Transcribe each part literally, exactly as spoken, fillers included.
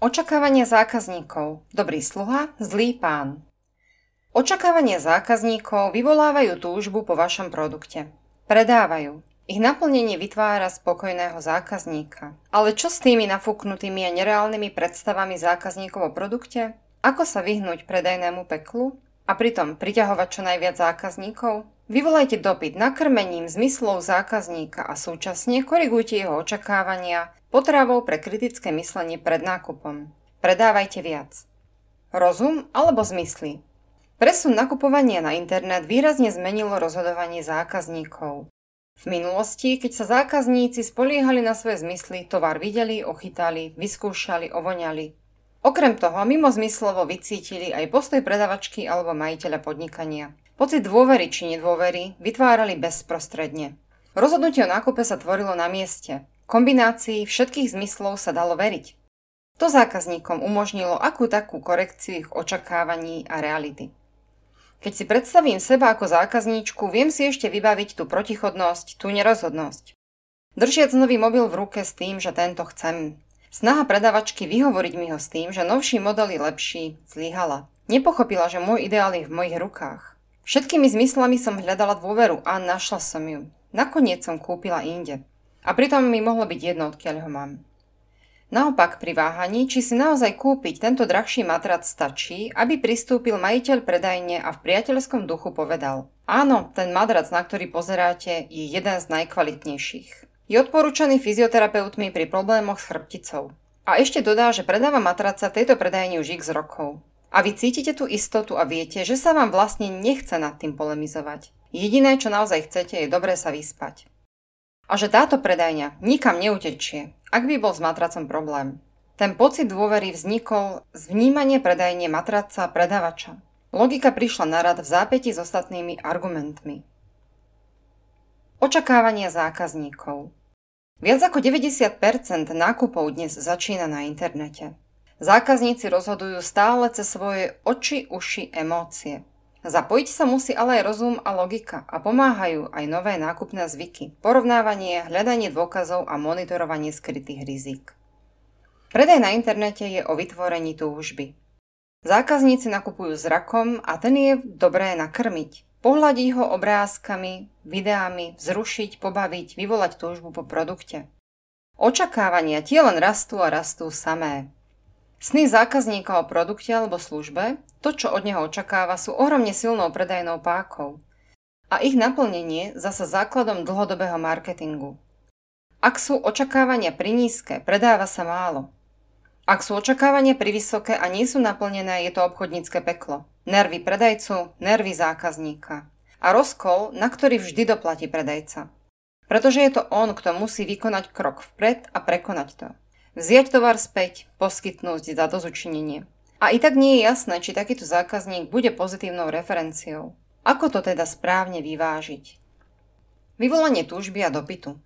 Očakávania zákazníkov. Dobrý sluha, zlý pán. Očakávania zákazníkov vyvolávajú túžbu po vašom produkte. Predávajú. Ich naplnenie vytvára spokojného zákazníka. Ale čo s tými nafúknutými a nereálnymi predstavami zákazníkov o produkte? Ako sa vyhnúť predajnému peklu? A pritom priťahovať čo najviac zákazníkov? Vyvolajte dopyt nakrmením zmyslov zákazníka a súčasne korigujte jeho očakávania potravou pre kritické myslenie pred nákupom. Predávajte viac. Rozum alebo zmysly. Presun nakupovania na internet výrazne zmenilo rozhodovanie zákazníkov. V minulosti, keď sa zákazníci spoliehali na svoje zmysly, tovar videli, ochytali, vyskúšali, ovoňali. Okrem toho, mimo zmyslovo vycítili aj postoj predavačky alebo majiteľa podnikania. Pocit dôvery či nedôvery vytvárali bezprostredne. Rozhodnutie o nákupe sa tvorilo na mieste. Kombinácii všetkých zmyslov sa dalo veriť. To zákazníkom umožnilo akú takú korekciu ich očakávaní a reality. Keď si predstavím seba ako zákazníčku, viem si ešte vybaviť tú protichodnosť, tú nerozhodnosť. Držiac nový mobil v ruke s tým, že tento chcem. Snaha predavačky vyhovoriť mi ho s tým, že novší model je lepší, zlyhala. Nepochopila, že môj ideál je v mojich rukách. Všetkými zmyslami som hľadala dôveru a našla som ju. Nakoniec som kúpila inde. A pritom mi mohlo byť jedno, odkiaľ ho mám. Naopak pri váhaní, či si naozaj kúpiť tento drahší matrac stačí, aby pristúpil majiteľ predajne a v priateľskom duchu povedal: áno, ten matrac, na ktorý pozeráte, je jeden z najkvalitnejších. Je odporúčaný fyzioterapeutmi pri problémoch s chrbticou. A ešte dodá, že predáva matraca tejto predajni už x rokov. A vy cítite tú istotu a viete, že sa vám vlastne nechce nad tým polemizovať. Jediné, čo naozaj chcete, je dobre sa vyspať. A že táto predajňa nikam neutečie, ak by bol s matracom problém. Ten pocit dôvery vznikol z vnímania predajne matraca predavača. Logika prišla na rad v zápäti s ostatnými argumentmi. Očakávania zákazníkov. Viac ako deväťdesiat percent nákupov dnes začína na internete. Zákazníci rozhodujú stále cez svoje oči, uši, emócie. Zapojiť sa musí ale aj rozum a logika a pomáhajú aj nové nákupné zvyky, porovnávanie, hľadanie dôkazov a monitorovanie skrytých rizik. Predaj na internete je o vytvorení túžby. Zákazníci nakupujú zrakom a ten je dobré nakrmiť. Pohľadiť ho obrázkami, videami, vzrušiť, pobaviť, vyvolať túžbu po produkte. Očakávania tie len rastú a rastú samé. Sny zákazníka o produkte alebo službe, to, čo od neho očakáva, sú ohromne silnou predajnou pákou. A ich naplnenie zasa základom dlhodobého marketingu. Ak sú očakávania prinízke, predáva sa málo. Ak sú očakávania privysoké a nie sú naplnené, je to obchodnícke peklo. Nervy predajcu, nervy zákazníka. A rozkol, na ktorý vždy doplatí predajca. Pretože je to on, kto musí vykonať krok vpred a prekonať to. Vziať tovar späť, poskytnúť za dozučinenie. A i tak nie je jasné, či takýto zákazník bude pozitívnou referenciou. Ako to teda správne vyvážiť? Vyvolanie túžby a dopytu.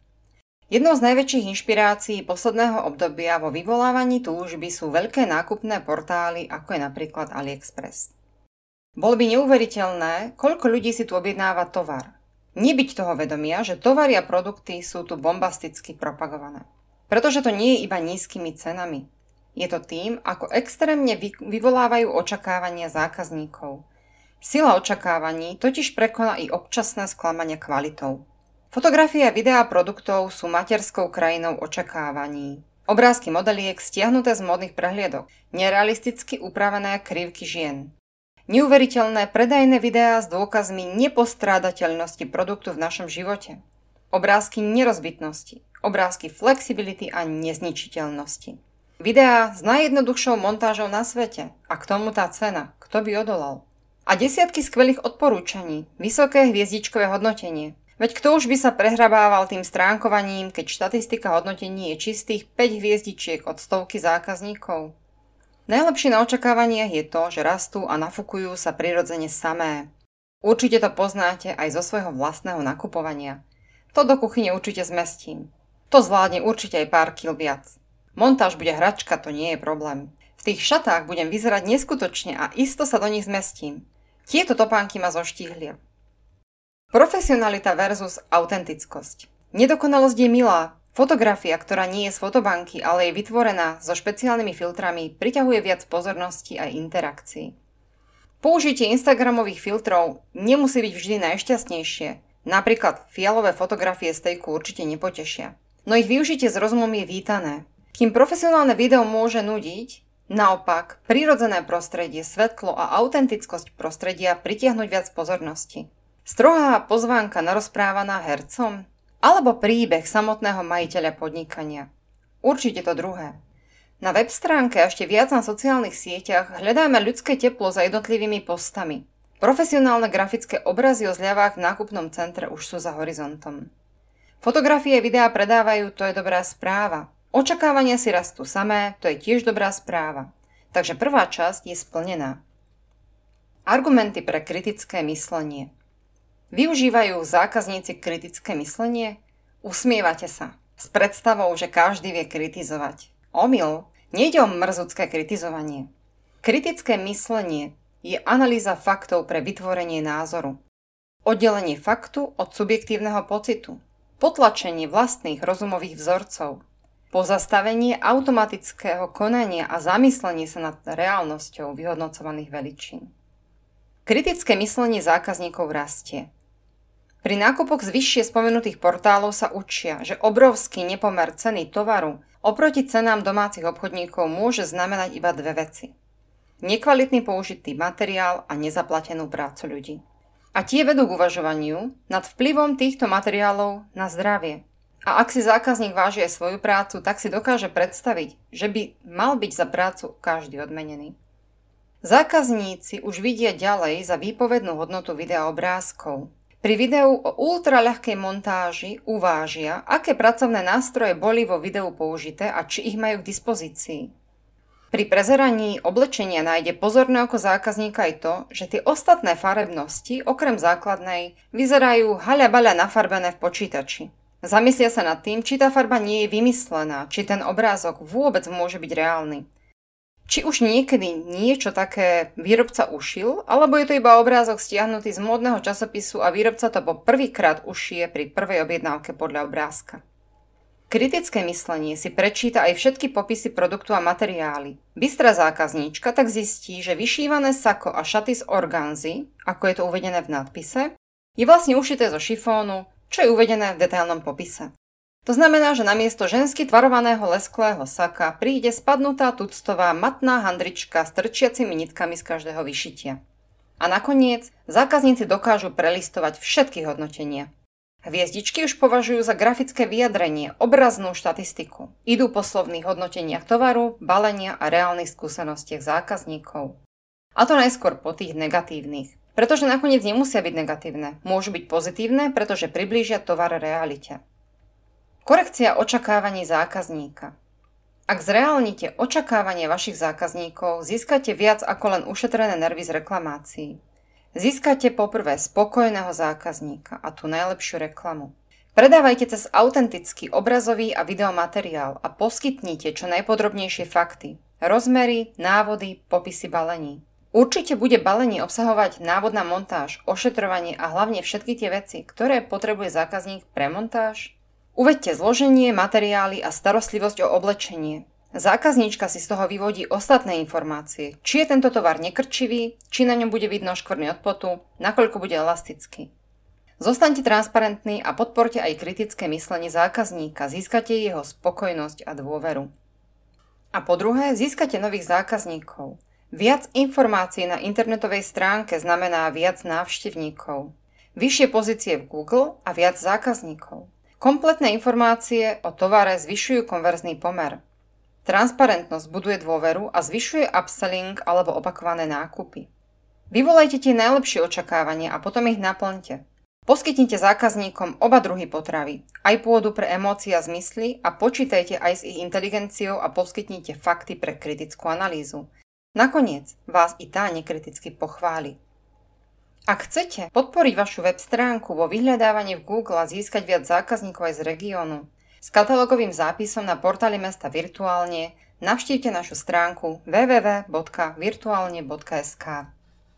Jednou z najväčších inšpirácií posledného obdobia vo vyvolávaní túžby sú veľké nákupné portály, ako je napríklad AliExpress. Bolo by neuveriteľné, koľko ľudí si tu objednáva tovar. Nebyť toho vedomia, že tovary a produkty sú tu bombasticky propagované. Pretože to nie je iba nízkymi cenami. Je to tým, ako extrémne vyvolávajú očakávania zákazníkov. Sila očakávaní totiž prekoná i občasné sklamania kvalitou. Fotografie a videá produktov sú materskou krajinou očakávaní. Obrázky modeliek stiahnuté z módnych prehliadok, nerealisticky upravené krivky žien. Neuveriteľné predajné videá s dôkazmi nepostrádateľnosti produktu v našom živote. Obrázky nerozbitnosti. Obrázky flexibility a nezničiteľnosti. Videá s najjednoduchšou montážou na svete a k tomu tá cena, kto by odolal. A desiatky skvelých odporúčaní, vysoké hviezdičkové hodnotenie. Veď kto už by sa prehrabával tým stránkovaním, keď štatistika hodnotení je čistých päť hviezdičiek od stovky zákazníkov. Najlepšie na očakávaniach je to, že rastú a nafúkujú sa prirodzene samé. Určite to poznáte aj zo svojho vlastného nakupovania. To do kuchyne určite zmestím. To zvládne určite aj pár kil viac. Montáž bude hračka, to nie je problém. V tých šatách budem vyzerať neskutočne a isto sa do nich zmestím. Tieto topánky ma zoštihlia. Profesionalita versus autentickosť. Nedokonalosť je milá, Fotografia, ktorá nie je z fotobanky, ale je vytvorená so špeciálnymi filtrami, priťahuje viac pozornosti a interakcií. Použitie instagramových filtrov nemusí byť vždy najšťastnejšie. Napríklad fialové fotografie z stejku určite nepotešia. No ich využitie s rozumom je vítané. Kým profesionálne video môže nudiť, naopak prirodzené prostredie, svetlo a autentickosť prostredia pritiahnuť viac pozornosti. Strohá pozvánka narozprávaná hercom? Alebo príbeh samotného majiteľa podnikania. Určite to druhé. Na web stránke a ešte viac na sociálnych sieťach hľadáme ľudské teplo za jednotlivými postami. Profesionálne grafické obrazy o zľavách v nákupnom centre už sú za horizontom. Fotografie a videá predávajú, to je dobrá správa. Očakávania si rastú samé, to je tiež dobrá správa. Takže prvá časť je splnená. Argumenty pre kritické myslenie. Využívajú zákazníci kritické myslenie? Usmievate sa. S predstavou, že každý vie kritizovať. Omyl. Nejde o mrzúcké kritizovanie. Kritické myslenie je analýza faktov pre vytvorenie názoru. Oddelenie faktu od subjektívneho pocitu. Potlačenie vlastných rozumových vzorcov. Pozastavenie automatického konania a zamyslenie sa nad reálnosťou vyhodnocovaných veličín. Kritické myslenie zákazníkov rastie. Pri nákupoch z vyššie spomenutých portálov sa učia, že obrovský nepomer ceny tovaru oproti cenám domácich obchodníkov môže znamenať iba dve veci. Nekvalitný použitý materiál a nezaplatenú prácu ľudí. A tie vedú k uvažovaniu nad vplyvom týchto materiálov na zdravie. A ak si zákazník váži aj svoju prácu, tak si dokáže predstaviť, že by mal byť za prácu každý odmenený. Zákazníci už vidia ďalej za výpovednú hodnotu videoobrázkov. Pri videu o ultraľahkej montáži uvážia, aké pracovné nástroje boli vo videu použité a či ich majú k dispozícii. Pri prezeraní oblečenia nájde pozorné oko zákazníka aj to, že tie ostatné farebnosti, okrem základnej, vyzerajú haľa-baľa nafarbené v počítači. Zamyslia sa nad tým, či tá farba nie je vymyslená, či ten obrázok vôbec môže byť reálny. Či už niekedy niečo také výrobca ušil, alebo je to iba obrázok stiahnutý z módneho časopisu a výrobca to po prvýkrát ušije pri prvej objednávke podľa obrázka. Kritické myslenie si prečíta aj všetky popisy produktu a materiály. Bystrá zákazníčka tak zistí, že vyšívané sako a šaty z organzy, ako je to uvedené v nadpise, je vlastne ušité zo šifónu, čo je uvedené v detailnom popise. To znamená, že namiesto žensky tvarovaného lesklého saka príde spadnutá tuctová matná handrička s trčiacimi nitkami z každého vyšitia. A nakoniec zákazníci dokážu prelistovať všetky hodnotenia. Hviezdičky už považujú za grafické vyjadrenie, obraznú štatistiku. Idú po slovných hodnoteniach tovaru, balenia a reálnych skúsenostiach zákazníkov. A to najskôr po tých negatívnych. Pretože nakoniec nemusia byť negatívne, môžu byť pozitívne, pretože priblížia tovar realite. Korekcia očakávaní zákazníka. Ak zreálnite očakávanie vašich zákazníkov, získate viac ako len ušetrené nervy z reklamácií. Získate poprvé spokojného zákazníka a tú najlepšiu reklamu. Predávajte cez autentický obrazový a videomateriál a poskytnite čo najpodrobnejšie fakty, rozmery, návody, popisy balení. Určite bude balenie obsahovať návod na montáž, ošetrovanie a hlavne všetky tie veci, ktoré potrebuje zákazník pre montáž. Uvedte zloženie, materiály a starostlivosť o oblečenie. Zákazníčka si z toho vyvodí ostatné informácie. Či je tento tovar nekrčivý, či na ňom bude vidno škvrny od potu, nakoľko bude elastický. Zostaňte transparentní a podporte aj kritické myslenie zákazníka. Získate jeho spokojnosť a dôveru. A po druhé, získate nových zákazníkov. Viac informácií na internetovej stránke znamená viac návštevníkov. Vyššie pozície v Google a viac zákazníkov. Kompletné informácie o tovare zvyšujú konverzný pomer. Transparentnosť buduje dôveru a zvyšuje upselling alebo opakované nákupy. Vyvolajte tie najlepšie očakávania a potom ich naplňte. Poskytnite zákazníkom oba druhy potravy, aj pôdu pre emócie a zmysly a počítajte aj s ich inteligenciou a poskytnite fakty pre kritickú analýzu. Nakoniec vás i tá nekriticky pochváli. Ak chcete podporiť vašu web stránku vo vyhľadávaní v Google a získať viac zákazníkov aj z regiónu, s katalógovým zápisom na portáli mesta Virtuálne navštívte našu stránku w w w bodka virtuálne bodka es ká.